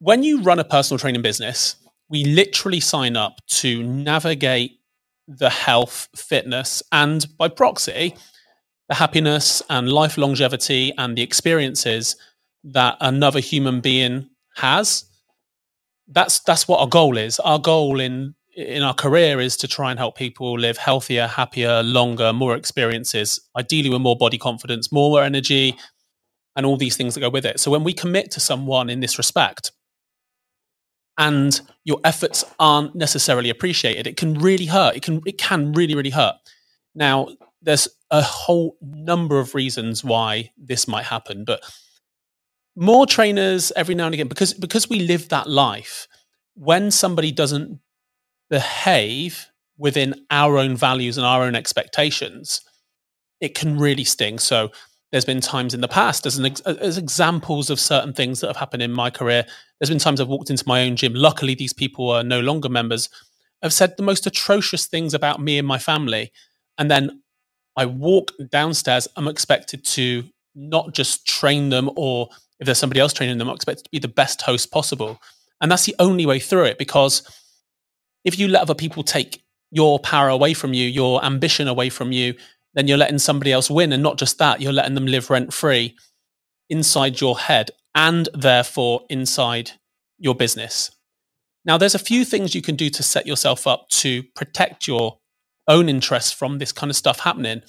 when you run a personal training business, we literally sign up to navigate the health, fitness, and by proxy, the happiness and life longevity and the experiences that another human being has. That's what our goal is. Our goal in our career is to try and help people live healthier, happier, longer, more experiences, ideally with more body confidence, more energy, and all these things that go with it. So when we commit to someone in this respect, and your efforts aren't necessarily appreciated, it can really hurt. It can really, really hurt. Now, there's a whole number of reasons why this might happen, but more trainers every now and again, because we live that life, when somebody doesn't behave within our own values and our own expectations, it can really sting. So there's been times in the past, as examples of certain things that have happened in my career, there's been times I've walked into my own gym. Luckily, these people are no longer members. I've said the most atrocious things about me and my family. And then I walk downstairs. I'm expected to not just train them, or if there's somebody else training them, I'm expected to be the best host possible. And that's the only way through it, because if you let other people take your power away from you, your ambition away from you, then you're letting somebody else win. And not just that, you're letting them live rent-free inside your head and therefore inside your business. Now, there's a few things you can do to set yourself up to protect your own interests from this kind of stuff happening.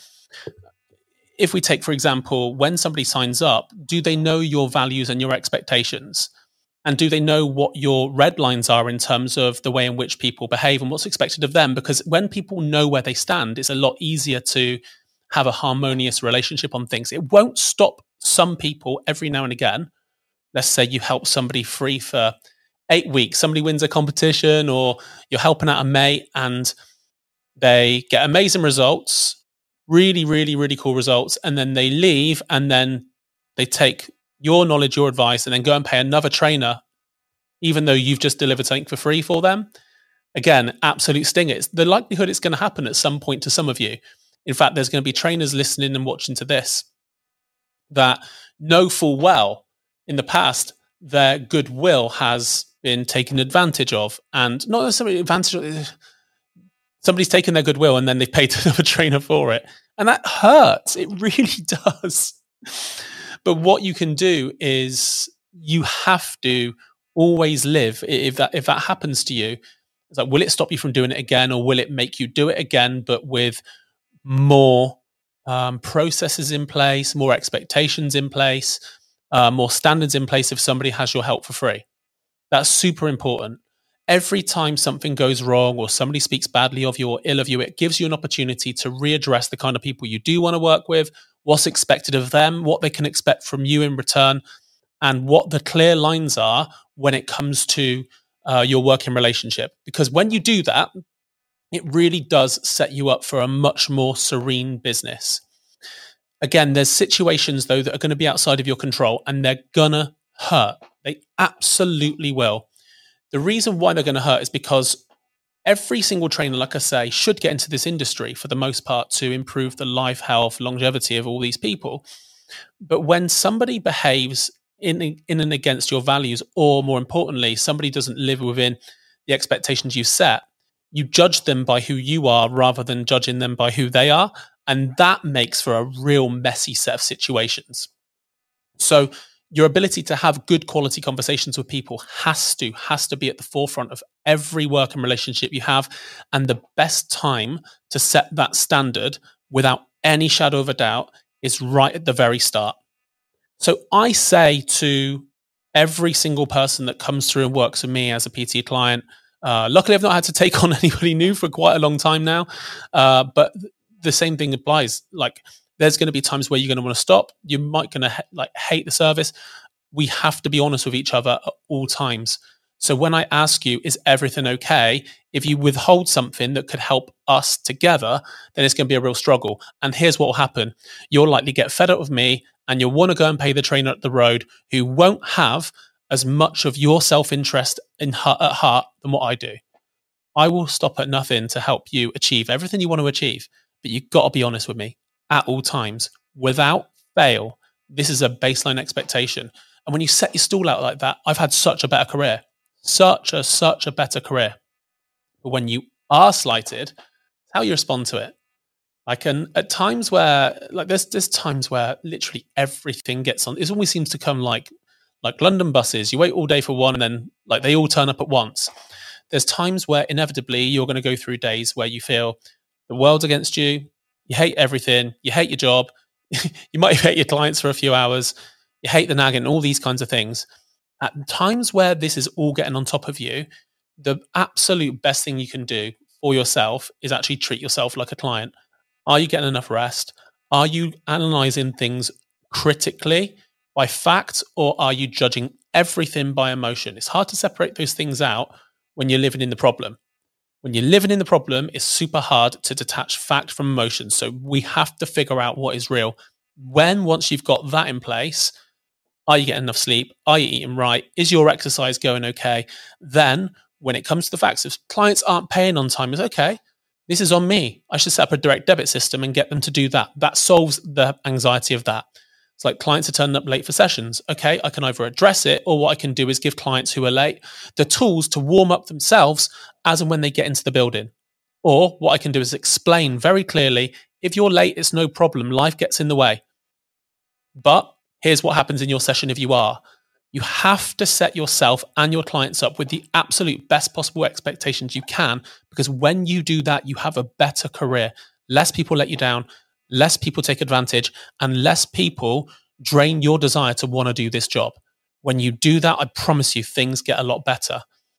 If we take, for example, when somebody signs up, do they know your values and your expectations? And do they know what your red lines are in terms of the way in which people behave and what's expected of them? Because when people know where they stand, it's a lot easier to have a harmonious relationship on things. It won't stop some people every now and again. Let's say you help somebody free for 8 weeks, somebody wins a competition, or you're helping out a mate and they get amazing results, really, really, really cool results. And then they leave and then they take your knowledge, your advice, and then go and pay another trainer, even though you've just delivered something for free for them. Again, absolute sting. It's the likelihood it's going to happen at some point to some of you. In fact, there's going to be trainers listening and watching to this that know full well in the past their goodwill has been taken advantage of, and not necessarily advantage of, somebody's taken their goodwill and then they've paid another trainer for it. And that hurts. It really does. But what you can do is you have to always live. If that happens to you, it's like, will it stop you from doing it again, or will it make you do it again, but with more processes in place, more expectations in place, more standards in place if somebody has your help for free? That's super important. Every time something goes wrong or somebody speaks badly of you or ill of you, it gives you an opportunity to readdress the kind of people you do want to work with, what's expected of them, what they can expect from you in return, and what the clear lines are when it comes to your working relationship. Because when you do that, it really does set you up for a much more serene business. Again, there's situations, though, that are going to be outside of your control, and they're going to hurt. They absolutely will. The reason why they're going to hurt is because every single trainer, like I say, should get into this industry for the most part to improve the life, health, longevity of all these people. But when somebody behaves in and against your values, or more importantly, somebody doesn't live within the expectations you set, you judge them by who you are rather than judging them by who they are. And that makes for a real messy set of situations. So your ability to have good quality conversations with people has to be at the forefront of every work and relationship you have. And the best time to set that standard without any shadow of a doubt is right at the very start. So I say to every single person that comes through and works with me as a PT client, luckily I've not had to take on anybody new for quite a long time now, but the same thing applies. Like, there's going to be times where you're going to want to stop. You might going to hate the service. We have to be honest with each other at all times. So when I ask you, is everything okay? If you withhold something that could help us together, then it's going to be a real struggle. And here's what will happen. You'll likely get fed up with me, and you'll want to go and pay the trainer at the road who won't have as much of your self-interest at heart than what I do. I will stop at nothing to help you achieve everything you want to achieve, but you've got to be honest with me at all times, without fail. This is a baseline expectation. And when you set your stall out like that, I've had such a better career, such a better career. But when you are slighted, how you respond to it. Like, and at times where, like, there's times where literally everything gets on. It always seems to come like London buses. You wait all day for one, and then like they all turn up at once. There's times where inevitably you're going to go through days where you feel the world's against you. You hate everything. You hate your job. You might hate your clients for a few hours. You hate the nagging, all these kinds of things. At times where this is all getting on top of you, the absolute best thing you can do for yourself is actually treat yourself like a client. Are you getting enough rest? Are you analyzing things critically by facts, or are you judging everything by emotion? It's hard to separate those things out when you're living in the problem. When you're living in the problem, it's super hard to detach fact from emotion. So we have to figure out what is real. Once you've got that in place, are you getting enough sleep? Are you eating right? Is your exercise going okay? Then when it comes to the facts, if clients aren't paying on time, it's okay. This is on me. I should set up a direct debit system and get them to do that. That solves the anxiety of that. It's like clients are turning up late for sessions. Okay, I can either address it, or what I can do is give clients who are late the tools to warm up themselves as and when they get into the building. Or what I can do is explain very clearly, if you're late, it's no problem. Life gets in the way. But here's what happens in your session if you are. You have to set yourself and your clients up with the absolute best possible expectations you can, because when you do that, you have a better career. Less people let you down, less people take advantage, and less people drain your desire to want to do this job. When you do that, I promise you, things get a lot better.